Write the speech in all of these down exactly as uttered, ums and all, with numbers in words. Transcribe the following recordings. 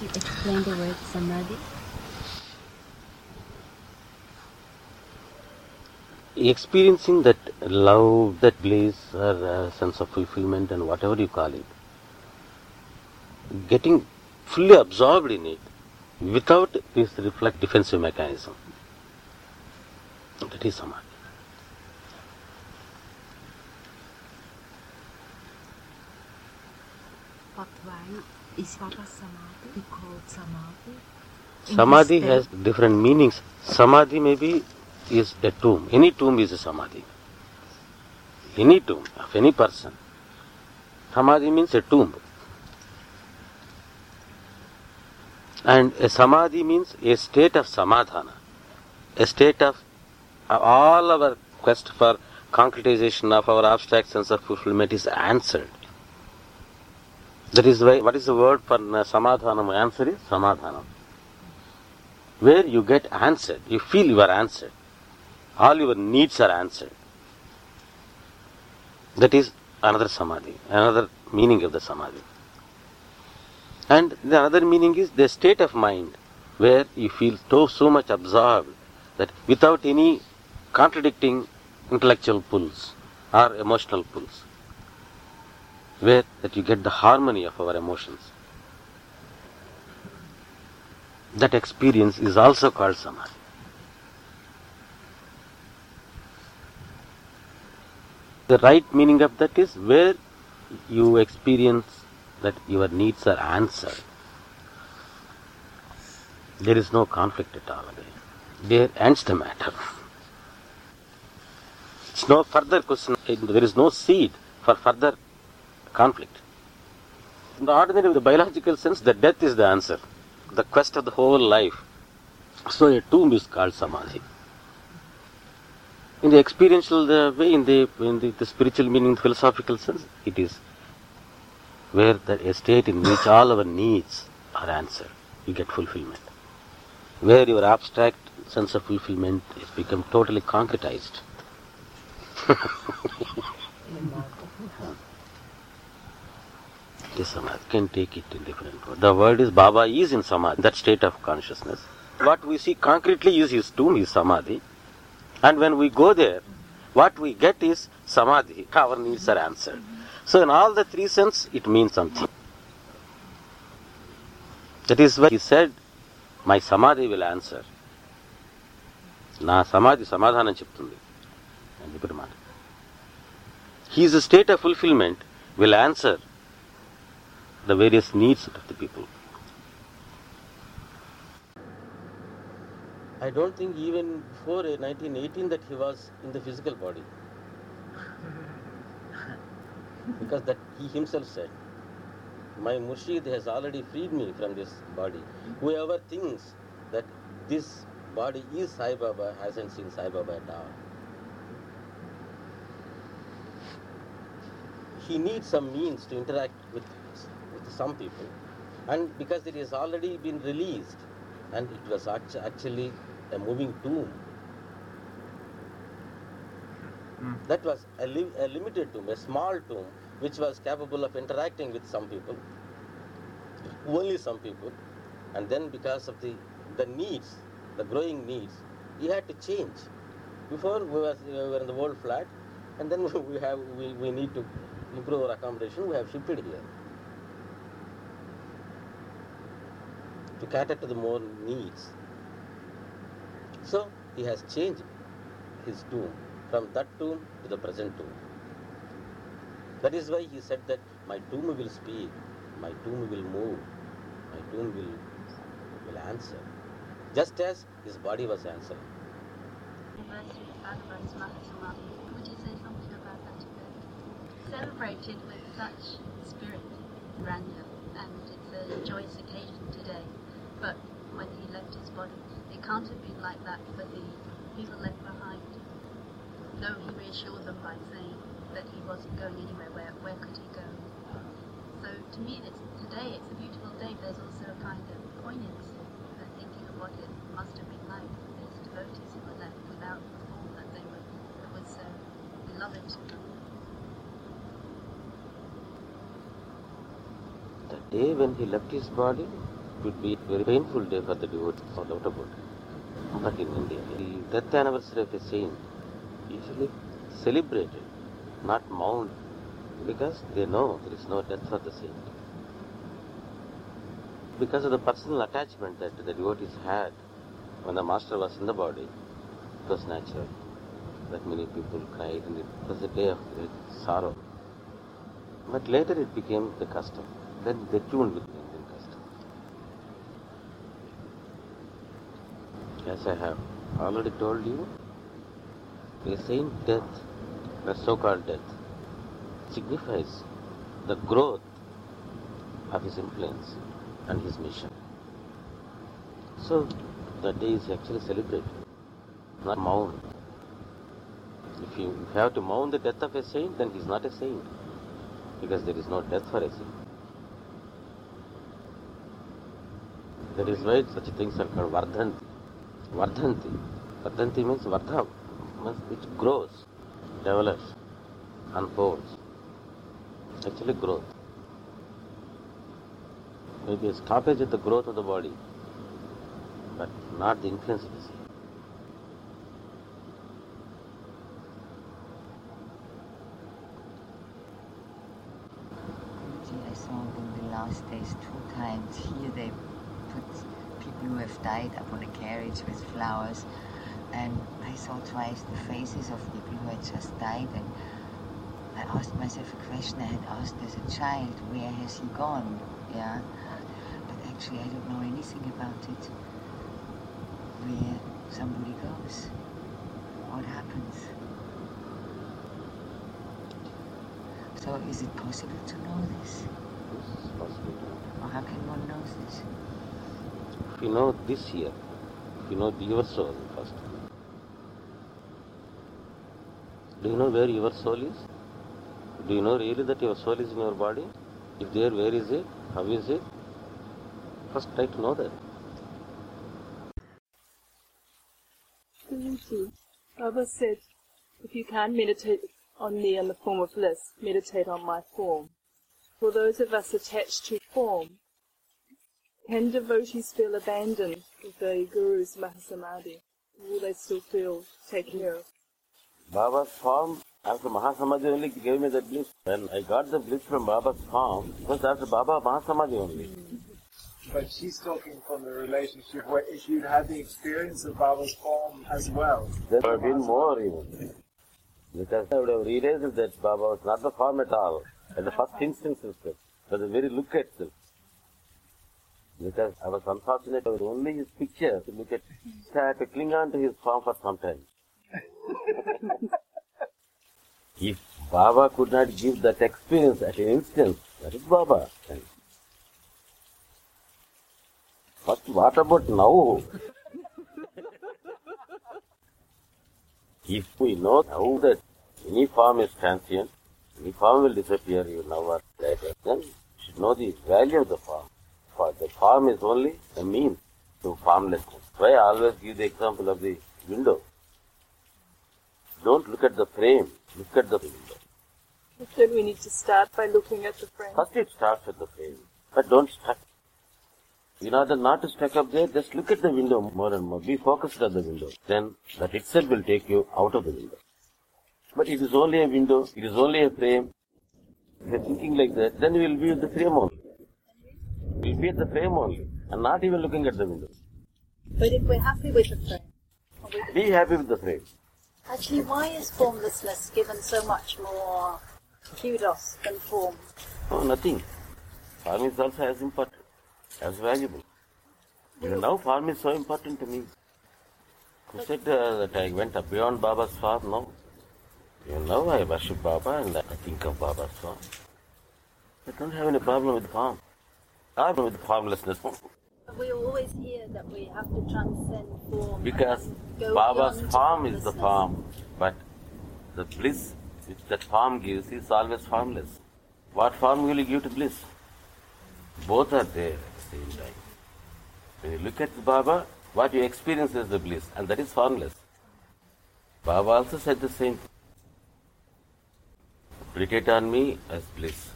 you explain the word samadhi? Experiencing that love, that bliss, or uh, sense of fulfillment and whatever you call it, getting fully absorbed in it without this reflect defensive mechanism. That is samadhi. But why is samadhi called samadhi? Samadhi has different meanings. Samadhi may be is a tomb. Any tomb is a samadhi. Any tomb of any person. Samadhi means a tomb. And a samadhi means a state of samādhāna, a state of all our quest for concretization of our abstract sense of fulfillment is answered. That is why, what is the word for samādhānam? Answer is samādhānam. Where you get answered, you feel you are answered. All your needs are answered. That is another samadhi, another meaning of the samadhi. And the other meaning is the state of mind where you feel so, so much absorbed that without any contradicting intellectual pulls or emotional pulls, where that you get the harmony of our emotions. That experience is also called samadhi. The right meaning of that is where you experience that your needs are answered. There is no conflict at all again. There ends the matter. It's no further question. There is no seed for further conflict. In the ordinary, the biological sense, the death is the answer. The quest of the whole life. So a tomb is called samadhi. In the experiential the way, in the in the, the spiritual meaning, the philosophical sense, it is where the estate in which all our needs are answered, you get fulfillment. Where your abstract sense of fulfillment has become totally concretized. This samadhi can take it in different ways. The word is Baba is in samadhi, that state of consciousness. What we see concretely is his tomb, is samadhi. And when we go there, what we get is samadhi, our needs are answered. So in all the three senses, it means something. That is why he said, my samadhi will answer. Na samadhi, samadhana chiptundi. His state of fulfillment will answer the various needs of the people. I don't think even before nineteen eighteen that he was in the physical body. Because that he himself said, my Murshid has already freed me from this body. Whoever thinks that this body is Sai Baba hasn't seen Sai Baba at all. He needs some means to interact with, with some people, and because it has already been released and it was actually a moving tomb. Mm. That was a, li- a limited tomb, a small tomb, which was capable of interacting with some people, only some people. And then because of the, the needs, the growing needs, we had to change. Before we, was, we were in the world flat, and then we have we, we need to improve our accommodation, we have shifted here to cater to the more needs. So he has changed his tomb. From that tomb to the present tomb. That is why he said that my tomb will speak, my tomb will move, my tomb will, will answer. Just as his body was answering. Would you say something about that event? Celebrated with such spirit, grandeur, and it's a joyous occasion today. But when he left his body, it can't have been like that for the people left behind. Though he reassured them by saying that he wasn't going anywhere, where, where could he go? So to me, it's, today it's a beautiful day, but there's also a kind of poignancy for thinking of what it must have been like for these devotees who were left without the form that they were, that was so beloved to them. The day when he left his body, would be a very painful day for the devotee or the outer body. But in India, the death anniversary of a saint usually celebrated, not mourned, because they know there is no death for the saint. Because of the personal attachment that the devotees had when the master was in the body, it was natural that many people cried, and it was a day of great sorrow. But later it became the custom. Then they tuned with the Indian custom. As I have already told you, the saint death, the so-called death, signifies the growth of his influence and his mission. So the day is actually celebrated, not mourned. If you have to mourn the death of a saint, then he is not a saint, because there is no death for a saint. That is why such things are called Vardhanti. Vardhanti. Vardhanti means Vardha, means which grows, develops, unfolds. Actually growth. Maybe a stoppage at the growth of the body, but not the influence of the saint. I saw in the last days two times here they put people who have died upon a carriage with flowers, and I saw twice the faces of people who had just died, and I asked myself a question I had asked as a child: where has he gone? Yeah, but actually I don't know anything about it. Where somebody goes, what happens? So is it possible to know this? This is possible to know. Or how can one know this? If you know this here, if you know your soul first. Do you know where your soul is? Do you know really that your soul is in your body? If there, where is it? How is it? First try to know that. Guruji, Baba said, if you can meditate on me in the form of bliss, meditate on my form. For those of us attached to form, can devotees feel abandoned with the Guru's Mahasamadhi? Will they still feel taken care of? Baba's form, after Mahasamadhi only gave me that bliss. When I got the bliss from Baba's form, it was after Baba Mahasamadhi only. Mm. But she's talking from the relationship where if you'd had the experience of Baba's form as well, there would have been more even. Because I would have realized that Baba was not the form at all, at the first instance itself, but the very look at itself. Because I was unfortunate, I was only his picture to look at, so I had to cling on to his form for some time. If Baba could not give that experience at an instant, that is Baba. But what about now? If we know now that any form is transient, any form will disappear even now or later, then we should know the value of the form. For the form is only a means to formlessness. So I always give the example of the window. Don't look at the frame, look at the window. Then we need to start by looking at the frame. First it starts at the frame, but don't stuck. In order not to stuck up there, just look at the window more and more. Be focused on the window. Then that itself will take you out of the window. But it is only a window, it is only a frame. If you're thinking like that, then we will be at the frame only. We will be at the frame only, and not even looking at the window. But if we're happy with the frame... Be happy with the frame. Actually, why is formlessness given so much more kudos than form? Oh, nothing. Form is also as important, as valuable. Even now form is so important to me. Who said uh, that I went up beyond Baba's form? No. Even now I worship Baba and I think of Baba's form. I don't have any problem with form. I have problem with formlessness. We always hear that we have to transcend form. Because Baba's form is the form, but the bliss which that form gives is always formless. What form will you give to bliss? Both are there at the same time. When you look at Baba, what you experience is the bliss, and that is formless. Baba also said the same. Meditate on me as bliss.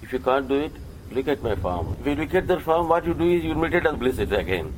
If you can't do it, Look at my palm. If you look at the palm, what you do is you meditate on bliss again.